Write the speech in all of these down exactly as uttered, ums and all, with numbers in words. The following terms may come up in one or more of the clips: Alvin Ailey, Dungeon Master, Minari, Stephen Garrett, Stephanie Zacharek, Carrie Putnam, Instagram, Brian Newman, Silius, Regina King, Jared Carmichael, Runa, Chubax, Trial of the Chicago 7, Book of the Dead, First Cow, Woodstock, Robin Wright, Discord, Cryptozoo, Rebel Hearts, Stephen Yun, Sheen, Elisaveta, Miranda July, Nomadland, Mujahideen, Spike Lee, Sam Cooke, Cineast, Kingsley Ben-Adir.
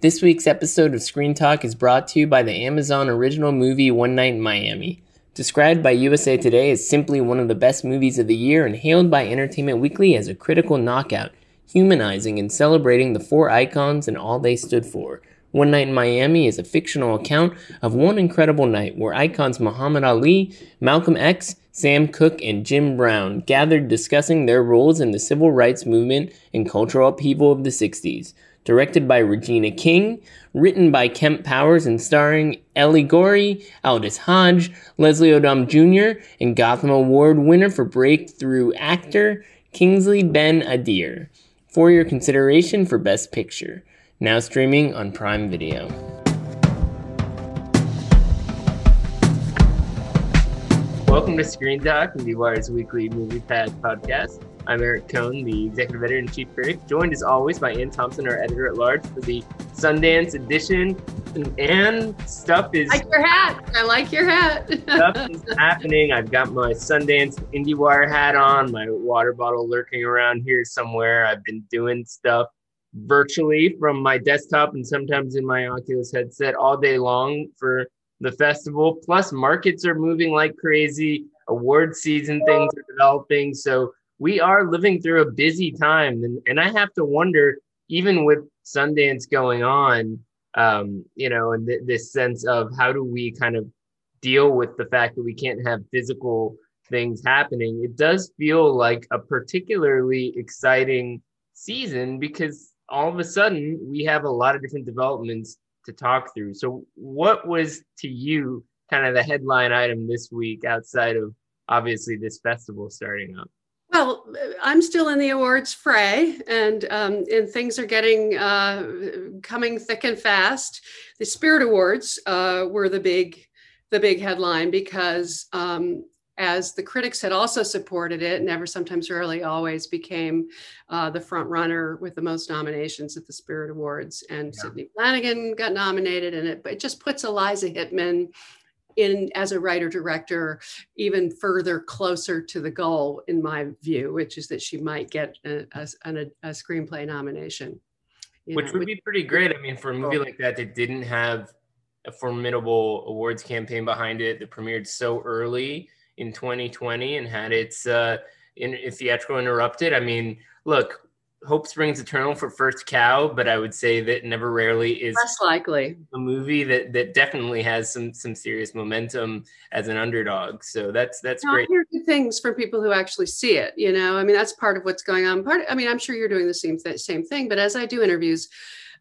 This week's episode of Screen Talk is brought to you by the Amazon original movie One Night in Miami. Described by U S A Today as simply one of the best movies of the year and hailed by Entertainment Weekly as a critical knockout, humanizing and celebrating the four icons and all they stood for. One Night in Miami is a fictional account of one incredible night where icons Muhammad Ali, Malcolm X, Sam Cooke, and Jim Brown gathered discussing their roles in the civil rights movement and cultural upheaval of the sixties. Directed by Regina King, written by Kemp Powers, and starring Ellie Gorey, Aldous Hodge, Leslie Odom Junior, and Gotham Award winner for breakthrough actor Kingsley Ben-Adir, for your consideration for Best Picture. Now streaming on Prime Video. Welcome to Screen Talk, N B R's weekly movie pad podcast. I'm Eric Cohn, the executive editor and chief critic, joined as always by Ann Thompson, our editor at large for the Sundance edition. And Ann, stuff is. I like your hat. I like your hat. Stuff is happening. I've got my Sundance IndieWire hat on, my water bottle lurking around here somewhere. I've been doing stuff virtually from my desktop and sometimes in my Oculus headset all day long for the festival. Plus, markets are moving like crazy. Award season things are developing. So, we are living through a busy time, and, and I have to wonder, even with Sundance going on, um, you know, and th- this sense of how do we kind of deal with the fact that we can't have physical things happening? It does feel like a particularly exciting season because all of a sudden we have a lot of different developments to talk through. So what was to you kind of the headline item this week outside of obviously this festival starting up? Well, I'm still in the awards fray, and um, and things are getting uh, coming thick and fast. The Spirit Awards uh, were the big, the big headline because um, as the critics had also supported it, Never, Sometimes, Rarely, Always became uh, the front runner with the most nominations at the Spirit Awards, and yeah. Sydney Flanagan got nominated, and it it just puts Eliza Hittman in as a writer director, even further closer to the goal, in my view, which is that she might get a, a, a, a screenplay nomination. Which know, would which, be pretty great. I mean, for a movie like that that didn't have a formidable awards campaign behind it, that premiered so early in twenty twenty and had its uh, in, in theatrical interrupted. I mean, look, hope springs eternal for First Cow, but I would say that Never Rarely is less likely a movie that, that definitely has some some serious momentum as an underdog. So that's that's you know, great. I hear good things from people who actually see it. You know, I mean, that's part of what's going on. Part, I mean, I'm sure you're doing the same th- same thing. But as I do interviews,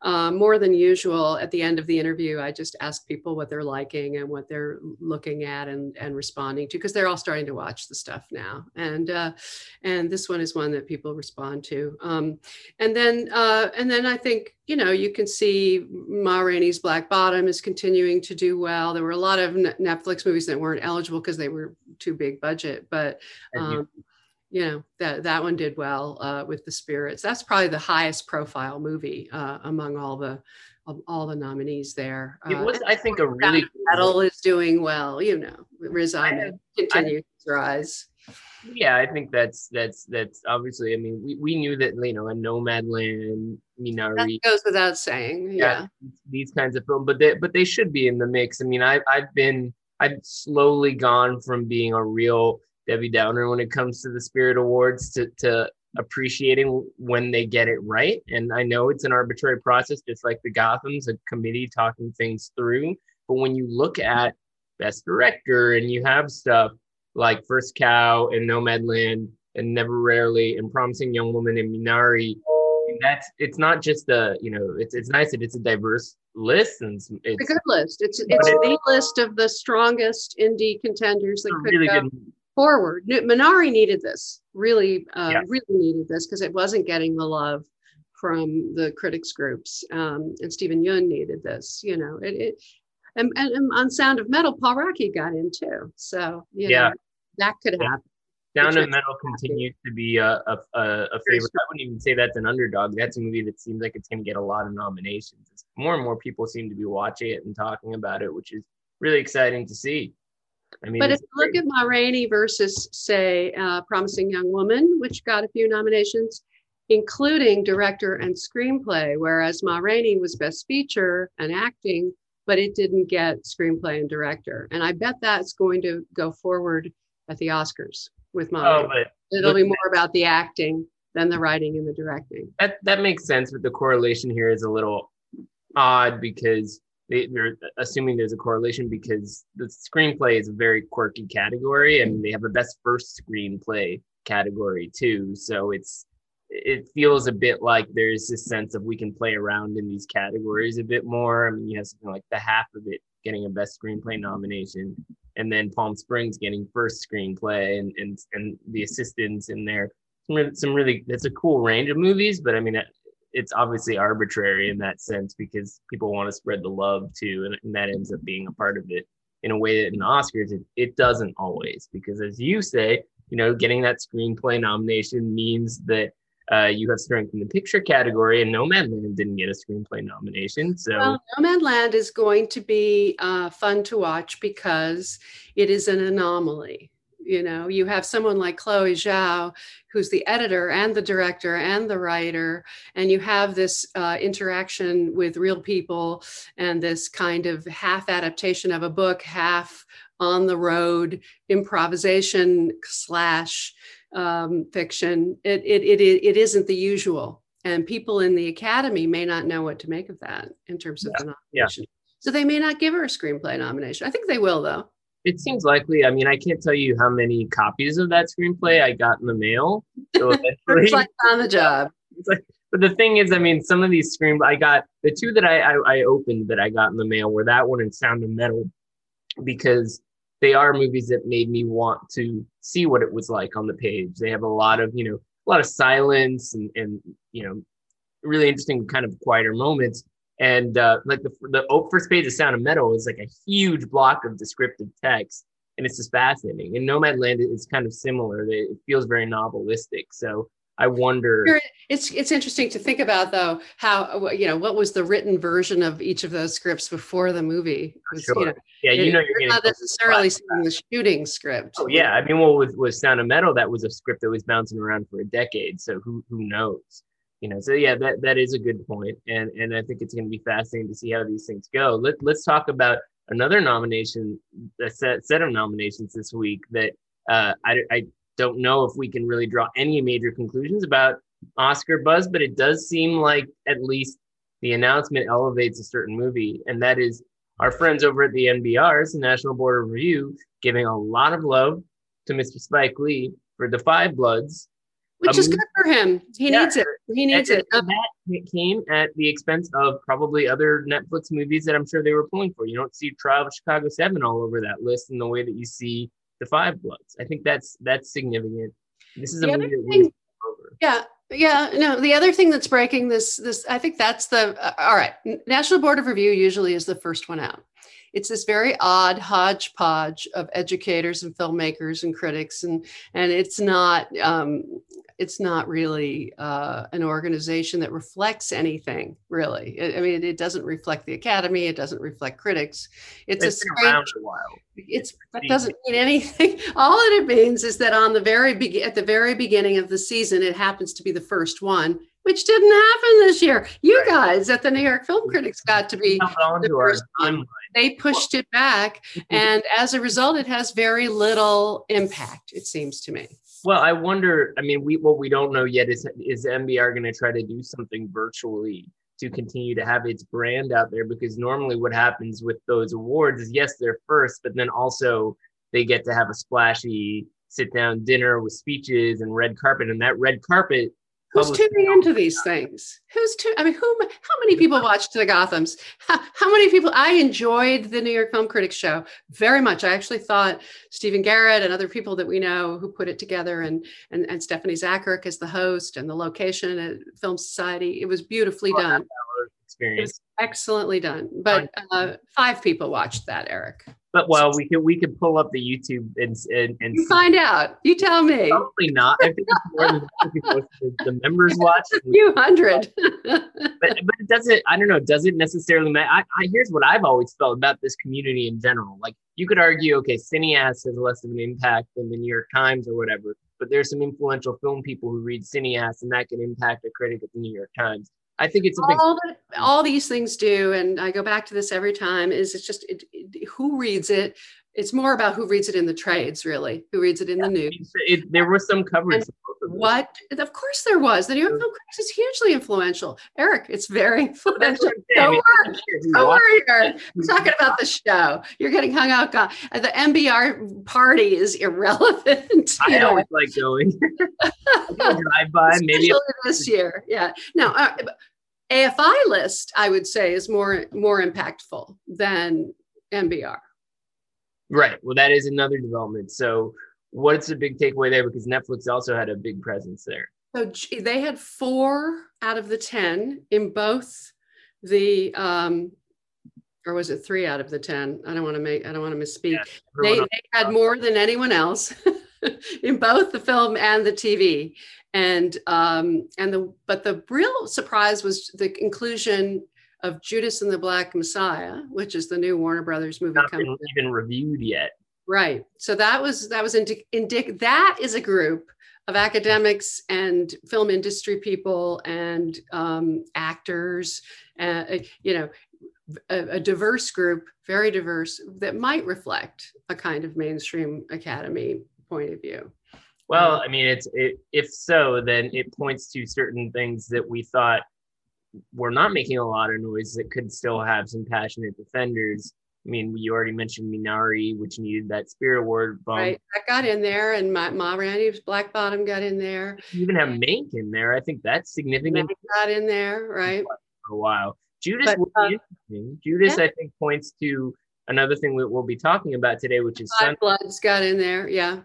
uh, more than usual, at the end of the interview, I just ask people what they're liking and what they're looking at and and responding to, because they're all starting to watch the stuff now. And uh, and this one is one that people respond to. Um, And then, uh, and then I think, you know, you can see Ma Rainey's Black Bottom is continuing to do well. There were a lot of Netflix movies that weren't eligible because they were too big budget, but um, you know, that that one did well uh, with the Spirits. That's probably the highest profile movie uh, among all the all the nominees there. It was, uh, I think, a really good Metal is doing well. You know, Riz Ahmed continues to rise. Yeah, I think that's that's that's obviously. I mean, we, we knew that, you know, a Nomadland, Minari, that goes without saying. Yeah, yeah, these kinds of films, but they but they should be in the mix. I mean, I've I've been I've slowly gone from being a real Debbie Downer when it comes to the Spirit Awards to to appreciating when they get it right. And I know it's an arbitrary process, just like the Gothams, a committee talking things through. But when you look at Best Director and you have stuff like First Cow and Nomadland and Never Rarely and Promising Young Woman and Minari, and that's, it's not just a, you know, it's it's nice that it's a diverse list. And it's, it's a good list. It's it's it, the list of the strongest indie contenders that could really go good forward. Minari needed this, really, uh, yeah. really needed this because it wasn't getting the love from the critics groups. Um, and Stephen Yun needed this, you know, it, it and, and, and on Sound of Metal, Paul Raci got in too. So, you yeah. know. That could happen. Sound of Metal continues to be a, a, a, a favorite. I wouldn't even say that's an underdog. That's a movie that seems like it's going to get a lot of nominations. It's, more and more people seem to be watching it and talking about it, which is really exciting to see. I mean, but if you look at Ma Rainey versus, say, uh, Promising Young Woman, which got a few nominations, including director and screenplay, whereas Ma Rainey was best feature and acting, but it didn't get screenplay and director. And I bet that's going to go forward at the Oscars with Ma Rainey. Oh, it'll be more about the acting than the writing and the directing. That that makes sense, but the correlation here is a little odd because they, they're assuming there's a correlation because the screenplay is a very quirky category, and they have a best first screenplay category too. So it's it feels a bit like there's this sense of we can play around in these categories a bit more. I mean, you have something like The Half of It getting a best screenplay nomination, and then Palm Springs getting first screenplay, and and, and The Assistants in there. Some really, it's a cool range of movies, but I mean, it's obviously arbitrary in that sense because people want to spread the love too, and, and that ends up being a part of it in a way that in the Oscars, it, it doesn't always, because as you say, you know, getting that screenplay nomination means that Uh, you have strength in the picture category, and Nomadland didn't get a screenplay nomination. So, well, Nomadland is going to be uh, fun to watch because it is an anomaly. You know, you have someone like Chloé Zhao, who's the editor and the director and the writer, and you have this uh, interaction with real people and this kind of half adaptation of a book, half on the road improvisation slash um, fiction. It, it, it, it isn't the usual. And people in the Academy may not know what to make of that in terms of yeah. the nomination. Yeah. So they may not give her a screenplay nomination. I think they will though. It seems likely. I mean, I can't tell you how many copies of that screenplay I got in the mail. So eventually, it's like on the job. It's like, but the thing is, I mean, some of these screen, I got the two that I, I, I opened that I got in the mail were that one and Sound of Metal, because they are movies that made me want to see what it was like on the page. They have a lot of, you know, a lot of silence and, and you know, really interesting kind of quieter moments. And uh, like the the first page of Sound of Metal is like a huge block of descriptive text, and it's just fascinating. And Nomadland is kind of similar. It feels very novelistic. So I wonder. It's it's interesting to think about though how, you know, what was the written version of each of those scripts before the movie? Was, sure. You know, yeah, you know, you're, you're not necessarily seeing the shooting script. Oh yeah, I mean, well, with with Sound of Metal, that was a script that was bouncing around for a decade. So who who knows? You know, so yeah, that, that is a good point. And and I think it's going to be fascinating to see how these things go. Let, let's talk about another nomination, a set, set of nominations this week that uh, I, I don't know if we can really draw any major conclusions about Oscar buzz, but it does seem like at least the announcement elevates a certain movie. And that is our friends over at the N B R's, the National Board of Review, giving a lot of love to Mister Spike Lee for Da five Bloods. Which is good for him. He yeah. needs it. He needs and, it. And that came at the expense of probably other Netflix movies that I'm sure they were pulling for. You don't see Trial of Chicago seven all over that list in the way that you see Da five Bloods. I think that's that's significant. This is the a movie that we over. Yeah. Yeah, no, the other thing that's breaking this, this I think that's the, uh, all right, National Board of Review usually is the first one out. It's this very odd hodgepodge of educators and filmmakers and critics, and and it's not, um, it's not really uh, an organization that reflects anything, really. I, I mean, it doesn't reflect the Academy, it doesn't reflect critics. It's, it's a strange, been around a while. It's that doesn't mean anything. All that it means is that on the very be- at the very beginning of the season, it happens to be the first one, which didn't happen this year. You right. guys at the New York Film Critics got to be the first one. They pushed it back, and as a result, it has very little impact, it seems to me. Well, I wonder, I mean, we what we don't know yet is, is N B R going to try to do something virtually to continue to have its brand out there? Because normally what happens with those awards is, yes, they're first, but then also they get to have a splashy sit-down dinner with speeches and red carpet, and that red carpet... Who's tuning into these things? Who's tuning? I mean, who? How many people watched the Gothams? How, how many people? I enjoyed the New York Film Critics show very much. I actually thought Stephen Garrett and other people that we know who put it together, and and, and Stephanie Zacharek as the host, and the location at Film Society. It was beautifully oh, done. Experience. It was excellently done. But uh, five people watched that, Eric. But well, we could we could pull up the YouTube and and, and you find out. You tell me. Probably not. I think more than the members watch. A few hundred. But but it doesn't. I don't know. Does it necessarily matter? I, I here's what I've always felt about this community in general. Like you could argue, okay, Cineast has less of an impact than the New York Times or whatever. but there's some influential film people who read Cineast, and that can impact a critic at the New York Times. I think it's a big... all, the, all these things do, and I go back to this every time, is it's just it, it, who reads it. It's more about who reads it in the trades, really, who reads it in yeah, the news. It, it, there was some coverage. Of what? Of course there was. The New York Film Critics is hugely influential. Eric, it's very influential. Don't worry, don't worry, Eric. We're talking about the show. You're getting hung out. God. The N B R party is irrelevant. I know. Always like going. Drive by, maybe this year. Yeah. Now, uh, A F I list, I would say, is more more impactful than N B R. Right. Well, that is another development. So what's the big takeaway there? Because Netflix also had a big presence there. So they had four out of the ten in both the, um, or was it three out of the ten? I don't want to make, I don't want to misspeak. Yeah, they, they had more than anyone else in both the film and the T V. And, um, and the, but the real surprise was the inclusion of Judas and the Black Messiah, which is the new Warner Brothers movie. Not coming even reviewed yet. Right. So that was, that was indic, indic, that is a group of academics and film industry people and um, actors, uh, you know, a, a diverse group, very diverse, that might reflect a kind of mainstream Academy point of view. Well, I mean, it's, it, if so, then it points to certain things that we thought we're not making a lot of noise that could still have some passionate defenders. I mean, you already mentioned Minari, which needed that Spirit Award bump. Right, that got in there, and Ma, Ma Rainey's Black Bottom got in there. You even have Mank in there. I think that's significant. Mank got in there, right? For a while. Judas but, would be um, interesting. Judas, yeah. I think, points to another thing that we'll be talking about today, which is Five Bloods got in there, yeah.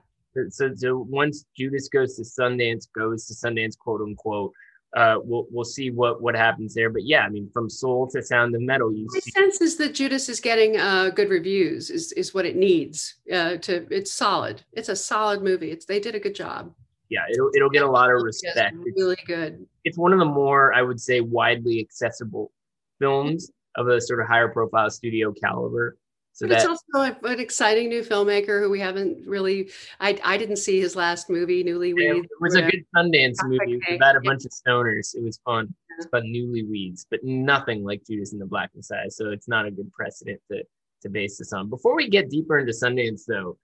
So, so once Judas goes to Sundance, goes to Sundance, quote unquote, Uh, we'll we'll see what, what happens there. But yeah, I mean, from Soul to Sound of Metal, you My see- sense is that Judas is getting uh, good reviews is is what it needs uh, to, it's solid. It's a solid movie. It's, they did a good job. Yeah, it'll, it'll get a lot of respect. It's really good. It's one of the more, I would say, widely accessible films of a sort of higher profile studio caliber. So but that, it's also an exciting new filmmaker who we haven't really, I I didn't see his last movie, Newlyweeds. It was a good Sundance movie about a bunch of stoners. It was fun. It's about Newlyweeds, but nothing like Judas and the Black Messiah. So it's not a good precedent to, to base this on. Before we get deeper into Sundance, though,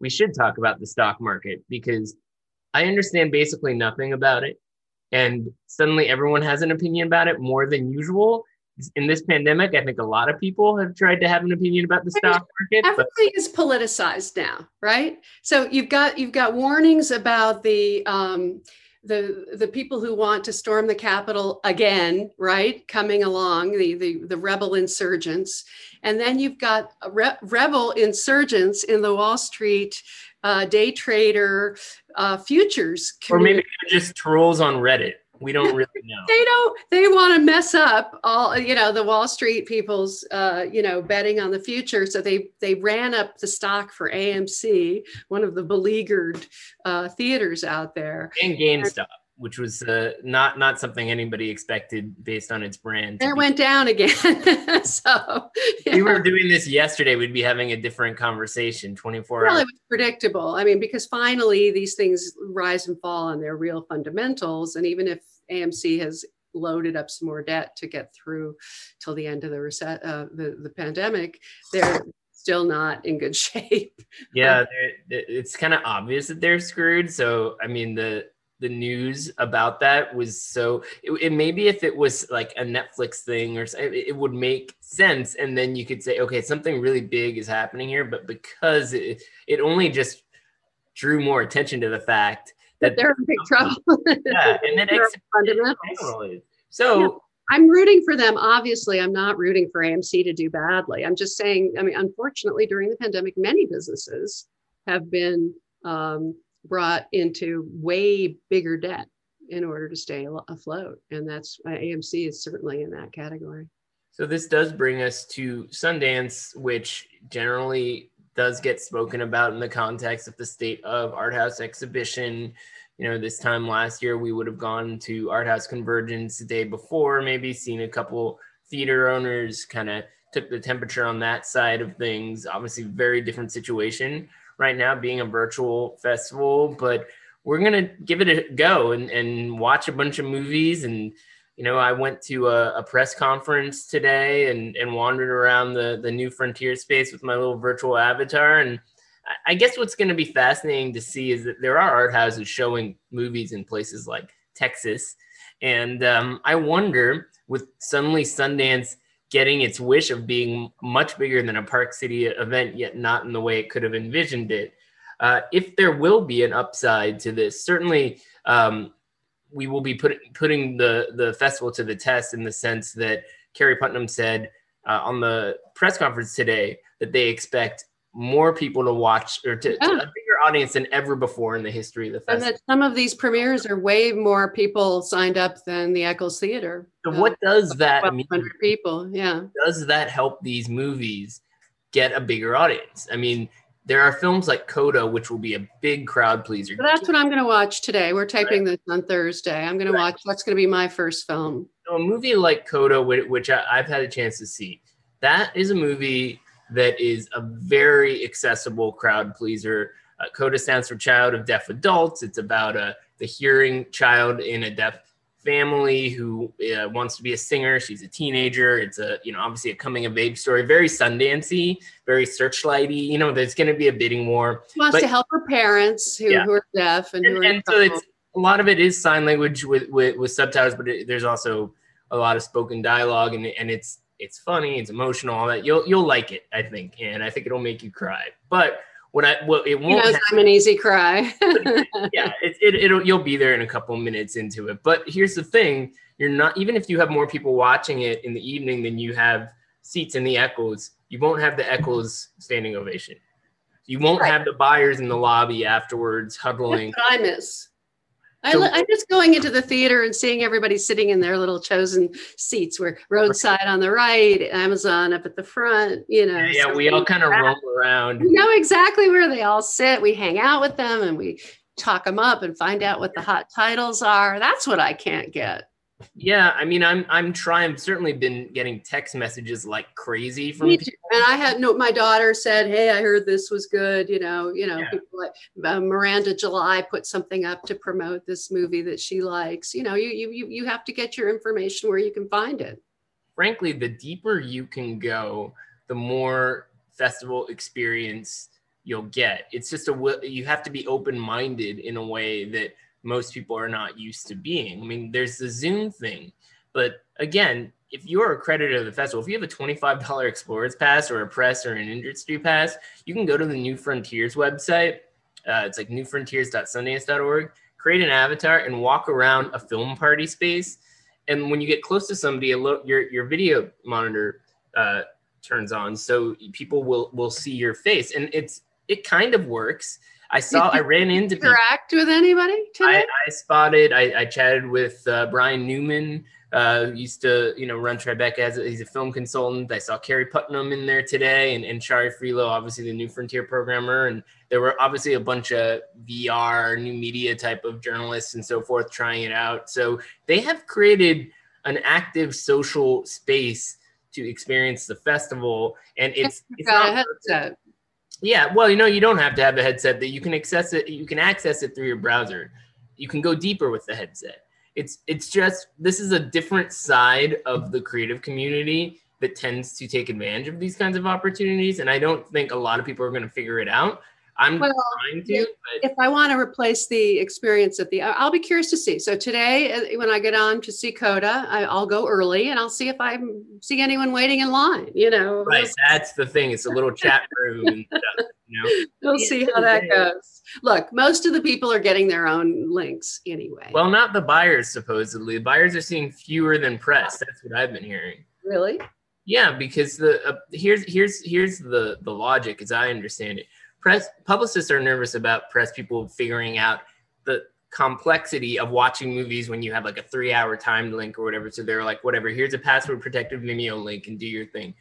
we should talk about the stock market, because I understand basically nothing about it. And suddenly everyone has an opinion about it more than usual. In this pandemic, I think a lot of people have tried to have an opinion about the stock market. Everything but. is politicized now, right? So you've got you've got warnings about the um, the the people who want to storm the Capitol again, right? Coming along, the the, the rebel insurgents, and then you've got re- rebel insurgents in the Wall Street uh, day trader uh, futures community. Or maybe just trolls on Reddit. We don't really know. They don't, they want to mess up all, you know, the Wall Street people's, uh, you know, betting on the future. So they, they ran up the stock for A M C, one of the beleaguered uh, theaters out there. And GameStop, which was uh, not, not something anybody expected based on its brand. It went down again. So if we were doing this yesterday, we'd be having a different conversation twenty-four hours. Well, it was predictable. I mean, because finally these things rise and fall on their real fundamentals. And even if A M C has loaded up some more debt to get through till the end of the reset, uh, the, the pandemic, they're still not in good shape. Yeah, it's kind of obvious that they're screwed. So, I mean, the the news about that was so, it, it maybe if it was like a Netflix thing or it, it would make sense. And then you could say, okay, something really big is happening here, but because it, it only just drew more attention to the fact that, that they're in big trouble. Yeah, and then fundamentals. So yeah, I'm rooting for them. Obviously, I'm not rooting for A M C to do badly. I'm just saying, I mean, unfortunately during the pandemic, many businesses have been, um, brought into way bigger debt in order to stay afloat. And that's, A M C is certainly in that category. So this does bring us to Sundance, which generally does get spoken about in the context of the state of art house exhibition. You know, this time last year, we would have gone to Art House Convergence the day before, maybe seen a couple theater owners kind of took the temperature on that side of things. Obviously, very different situation right now being a virtual festival, but we're going to give it a go and, and watch a bunch of movies. And, you know, I went to a, a press conference today and, and wandered around the, the New Frontier space with my little virtual avatar. And I guess what's going to be fascinating to see is that there are art houses showing movies in places like Texas. And um, I wonder, with suddenly Sundance getting its wish of being much bigger than a Park City event, yet not in the way it could have envisioned it, uh, if there will be an upside to this. Certainly, um, we will be put, putting the, the festival to the test in the sense that Carrie Putnam said uh, on the press conference today that they expect more people to watch, or to, yeah. to a bigger audience than ever before in the history of the festival. And that some of these premieres are way more people signed up than the Eccles Theater. So uh, what does that mean? People, yeah. Does that help these movies get a bigger audience? I mean, there are films like CODA, which will be a big crowd pleaser. Well, that's what I'm going to watch today. We're taping right. this on Thursday. I'm going right. to watch, that's going to be my first film. So a movie like CODA, which I've had a chance to see, that is a movie that is a very accessible crowd pleaser. Uh, CODA stands for Child of Deaf Adults. It's about a the hearing child in a deaf family who uh, wants to be a singer. She's a teenager. It's a, you know, obviously a coming of age story, very Sundancey, very Searchlighty. You know, there's going to be a bidding war. She wants but, to help her parents who, yeah. who are deaf and, and, who are and so it's a lot of it is sign language with with, with subtitles, but it, there's also a lot of spoken dialogue, and and it's. It's funny, it's emotional, all that. You'll you'll like it, I think, and I think it'll make you cry. But what I what it won't. He knows I'm an easy cry. yeah, it, it it'll you'll be there in a couple minutes into it. But here's the thing: you're not, even if you have more people watching it in the evening than you have seats in the Eccles, you won't have the Eccles standing ovation. You won't right. have the buyers in the lobby afterwards huddling. That's what I miss. So, I, I'm just going into the theater and seeing everybody sitting in their little chosen seats, where roadside on the right, Amazon up at the front, you know. Yeah, yeah we all kind of roll around. We know exactly where they all sit. We hang out with them and we talk them up and find out what the hot titles are. That's what I can't get. Yeah, I mean, I'm I'm trying. I've certainly been getting text messages like crazy from people. And I had no. My daughter said, "Hey, I heard this was good." You know, you know, yeah. people like uh, Miranda July put something up to promote this movie that she likes. You know, you you you have to get your information where you can find it. Frankly, the deeper you can go, the more festival experience you'll get. It's just a you have to be open-minded in a way that most people are not used to being. I mean, there's the Zoom thing, but again, if you're a creditor of the festival, if you have a twenty-five dollar Explorers Pass or a press or an industry pass, you can go to the New Frontiers website. Uh, it's like new frontiers dot sundance dot org, create an avatar and walk around a film party space. And when you get close to somebody, a little, your, your video monitor uh, turns on, so people will, will see your face. And it's it kind of works. I saw, I ran into people. Did you interact with anybody today? I, I spotted, I, I chatted with uh, Brian Newman, uh, who used to, you know, run Tribeca. As a, he's a film consultant. I saw Carrie Putnam in there today, and, and Shari Freelo, obviously the New Frontier programmer. And there were obviously a bunch of V R, new media type of journalists and so forth trying it out. So they have created an active social space to experience the festival. And it's, it's not perfect. Yeah, well, you know, you don't have to have a headset. That you can access it. You can access it through your browser. You can go deeper with the headset. It's it's just this is a different side of the creative community that tends to take advantage of these kinds of opportunities. And I don't think a lot of people are going to figure it out. I'm well, trying to. But. If I want to replace the experience at the, I'll be curious to see. So today, when I get on to see CODA, I, I'll go early and I'll see if I see anyone waiting in line. You know, right? That's the thing. It's a little chat room. And stuff, you know, we'll see how that goes. Look, most of the people are getting their own links anyway. Well, not the buyers. Supposedly, buyers are seeing fewer than press. That's what I've been hearing. Really? Yeah, because the uh, here's here's here's the the logic as I understand it. Press publicists are nervous about press people figuring out the complexity of watching movies when you have like a three hour time link or whatever. So they're like, whatever, here's a password protected Vimeo link and do your thing.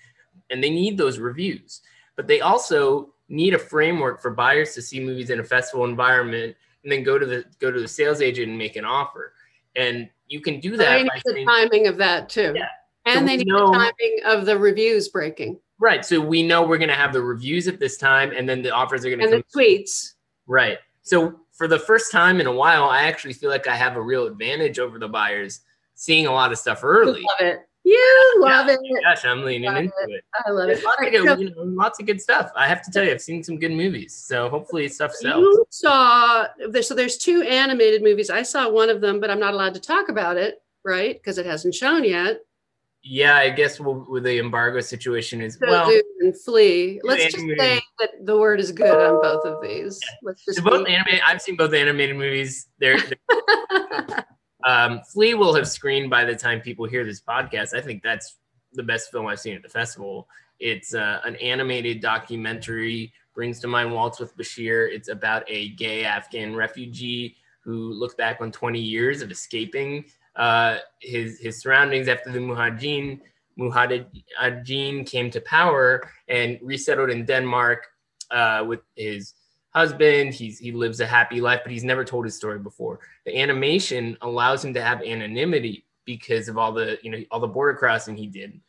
And they need those reviews, but they also need a framework for buyers to see movies in a festival environment and then go to the, go to the sales agent and make an offer. And you can do that. They need by the saying, timing of that too. Yeah. And so they need know, the timing of the reviews breaking. Right. So we know we're going to have the reviews at this time, and then the offers are going to come. And the tweets. Right. So for the first time in a while, I actually feel like I have a real advantage over the buyers seeing a lot of stuff early. You love it. You love yeah, it. Gosh, I'm leaning love into it. it. I love it. Lots, so, of, you know, lots of good stuff. I have to tell you, I've seen some good movies. So hopefully stuff sells. You saw, so there's two animated movies. I saw one of them, but I'm not allowed to talk about it, right? Because it hasn't shown yet. Yeah, I guess we'll, with the embargo situation is so well. And Flea. Let's just say that the word is good on both of these. Yeah. Let's just both animated. I've seen both animated movies. They're, they're um, Flea will have screened by the time people hear this podcast. I think that's the best film I've seen at the festival. It's uh, an animated documentary. Brings to mind Waltz with Bashir. It's about a gay Afghan refugee who looked back on twenty years of escaping Uh, his his surroundings after the Mujahideen Mujahideen came to power and resettled in Denmark uh, with his husband. He's he lives a happy life, but he's never told his story before. The animation allows him to have anonymity because of all the you know all the border crossing he did,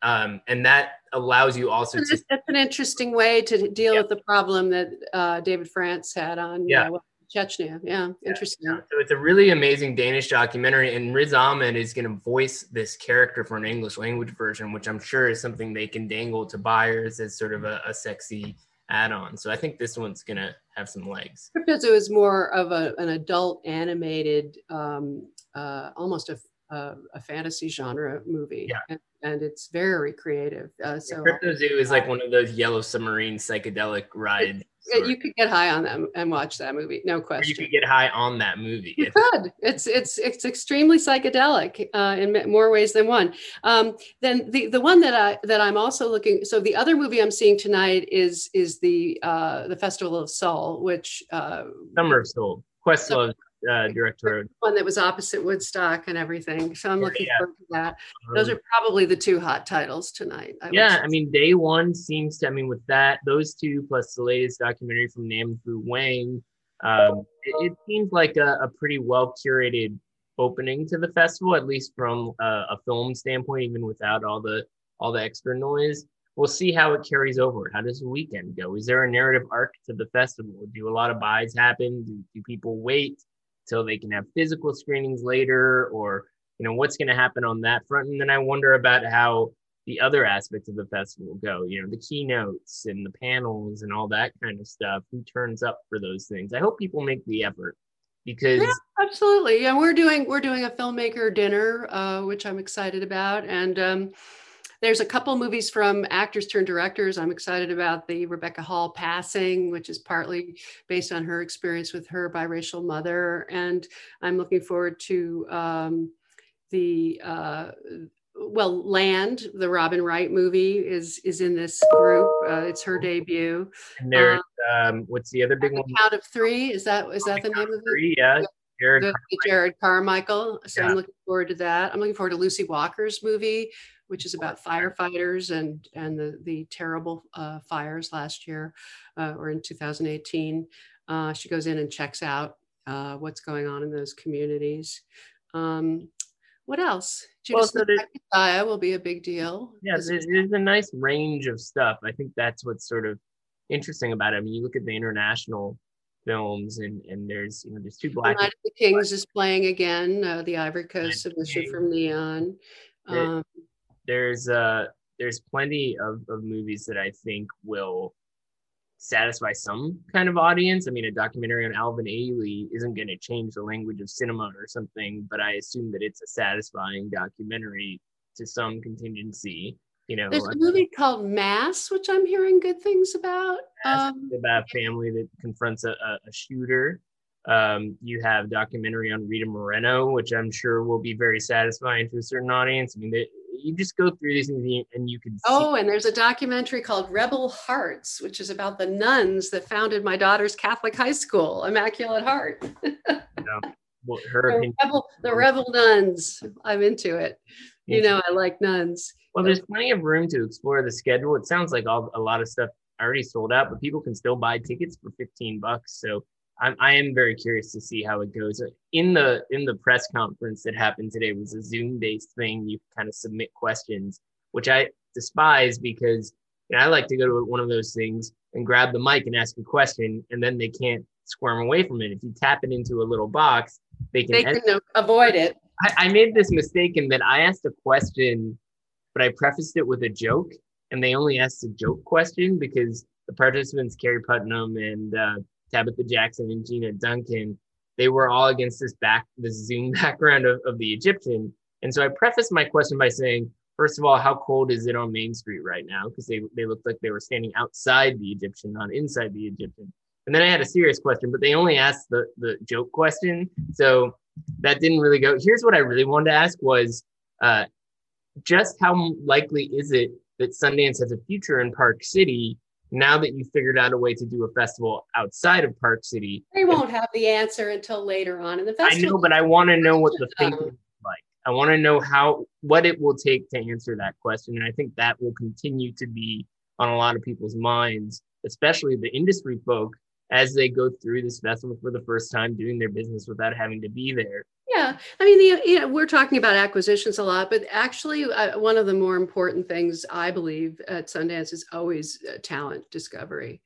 um, and that allows you also that's to. That's an interesting way to deal yeah. with the problem that uh, David France had on. Yeah. You know, Chechnya. Yeah, interesting. Yeah. So it's a really amazing Danish documentary, and Riz Ahmed is going to voice this character for an English language version, which I'm sure is something they can dangle to buyers as sort of a, a sexy add-on. So I think this one's going to have some legs. Cryptozoo is more of a, an adult animated, um, uh, almost a, a, a fantasy genre movie. Yeah. And, and it's very creative. Uh, so yeah, Cryptozoo is like one of those Yellow Submarine psychedelic rides. Sort. You could get high on them and watch that movie, no question. Or you could get high on that movie. You could. It's it's it's extremely psychedelic uh, in more ways than one. Um, then the the one that I that I'm also looking. So the other movie I'm seeing tonight is is the uh, the Festival of Soul, which uh, Summer of Soul, Questlove's uh, director. One that was opposite Woodstock and everything. So I'm yeah, looking yeah. forward to that. Um, Those are probably the two hot titles tonight. I yeah, I mean, day one seems to. I mean, with that, those two plus the latest documentary from Nam Vu Wang, um, it, it seems like a, a pretty well curated opening to the festival, at least from a, a film standpoint, even without all the all the extra noise. We'll see how it carries over. How does the weekend go? Is there a narrative arc to the festival? Do a lot of buys happen? Do, do people wait till they can have physical screenings later, or, you know, what's going to happen on that front? And then I wonder about how the other aspects of the festival go, you know, the keynotes and the panels and all that kind of stuff. Who turns up for those things? I hope people make the effort because yeah, absolutely. Yeah, we're doing we're doing a filmmaker dinner, uh, which I'm excited about. And um, there's a couple movies from actors turned directors. I'm excited about the Rebecca Hall Passing, which is partly based on her experience with her biracial mother. And I'm looking forward to um, the, uh, well, Land, the Robin Wright movie is is in this group. Uh, it's her debut. And there's, um, um, what's the other big one? Count of Three, is that is that the name of it? Three, yeah. yeah. Jared, Jared, Carmichael. Jared Carmichael. So yeah. I'm looking forward to that. I'm looking forward to Lucy Walker's movie, which is about firefighters and, and the, the terrible uh, fires last year uh, or in two thousand eighteen. Uh, she goes in and checks out uh, what's going on in those communities. Um, what else? Judas well, so and Messiah will be a big deal. Yeah, there's, there's a nice range of stuff. I think that's what's sort of interesting about it. I mean, you look at the international films and, and there's, you know, there's two Black. Night of the Kings is playing again, uh, the Ivory Coast submission from Neon. Um, it, There's uh there's plenty of, of movies that I think will satisfy some kind of audience. I mean, a documentary on Alvin Ailey isn't going to change the language of cinema or something, but I assume that it's a satisfying documentary to some contingency. You know, there's a movie called Mass, which I'm hearing good things about. Mass, um, about a family that confronts a, a shooter. Um, you have documentary on Rita Moreno, which I'm sure will be very satisfying to a certain audience. I mean, they, you just go through these things and you can see. Oh, and there's a documentary called Rebel Hearts, which is about the nuns that founded my daughter's Catholic high school, Immaculate Heart. You know, well, her the, rebel, the rebel nuns. I'm into it. You yeah. know, I like nuns. Well, there's plenty of room to explore the schedule. It sounds like all, a lot of stuff already sold out, but people can still buy tickets for fifteen bucks. So I'm, I am very curious to see how it goes. In the in the press conference that happened today was a Zoom-based thing. You kind of submit questions, which I despise because you know, I like to go to one of those things and grab the mic and ask a question, and then they can't squirm away from it. If you tap it into a little box, they can, they can end- avoid it. I, I made this mistake in that I asked a question, but I prefaced it with a joke, and they only asked a joke question because the participants, Carrie Putnam and uh, Tabitha Jackson and Gina Duncan, they were all against this back, this Zoom background of, of the Egyptian. And so I prefaced my question by saying, first of all, how cold is it on Main Street right now? Because they, they looked like they were standing outside the Egyptian, not inside the Egyptian. And then I had a serious question, but they only asked the, the joke question. So that didn't really go. Here's what I really wanted to ask was, uh, just how likely is it that Sundance has a future in Park City now that you figured out a way to do a festival outside of Park City? They won't have the answer until later on in the festival. I know, but I want to know what the thinking is like. I want to know how, what it will take to answer that question. And I think that will continue to be on a lot of people's minds, especially the industry folk, as they go through this festival for the first time, doing their business without having to be there. Yeah, I mean, the, you know, we're talking about acquisitions a lot, but actually uh, one of the more important things I believe at Sundance is always uh, talent discovery.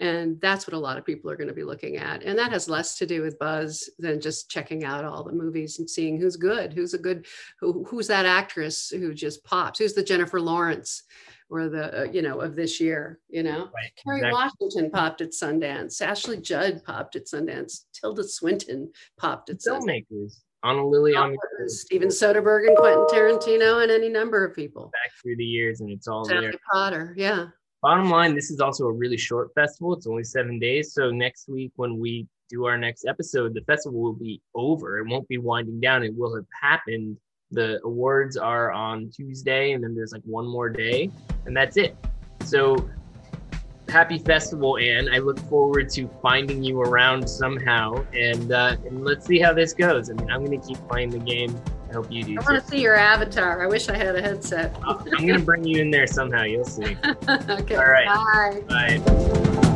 And that's what a lot of people are going to be looking at. And that has less to do with buzz than just checking out all the movies and seeing who's good, who's a good, who, who's that actress who just pops, who's the Jennifer Lawrence or the, uh, you know, of this year, you know? Right, Kerry exactly. Washington popped at Sundance. Ashley Judd popped at Sundance. Tilda Swinton popped at Sundance. Filmmakers. Anna Lily, on Steven Soderbergh and Quentin Tarantino and any number of people. Back through the years and it's all Sally there. Potter, yeah. Bottom line, this is also a really short festival. It's only seven days. So next week when we do our next episode, the festival will be over. It won't be winding down. It will have happened. The awards are on Tuesday and then there's like one more day and that's it. So happy festival, Anne. I look forward to finding you around somehow. And uh, and let's see how this goes. I mean, I'm going to keep playing the game. I hope you do. I want to see your avatar. I wish I had a headset. I'm going to bring you in there somehow. You'll see. Okay. All right. Bye. Bye.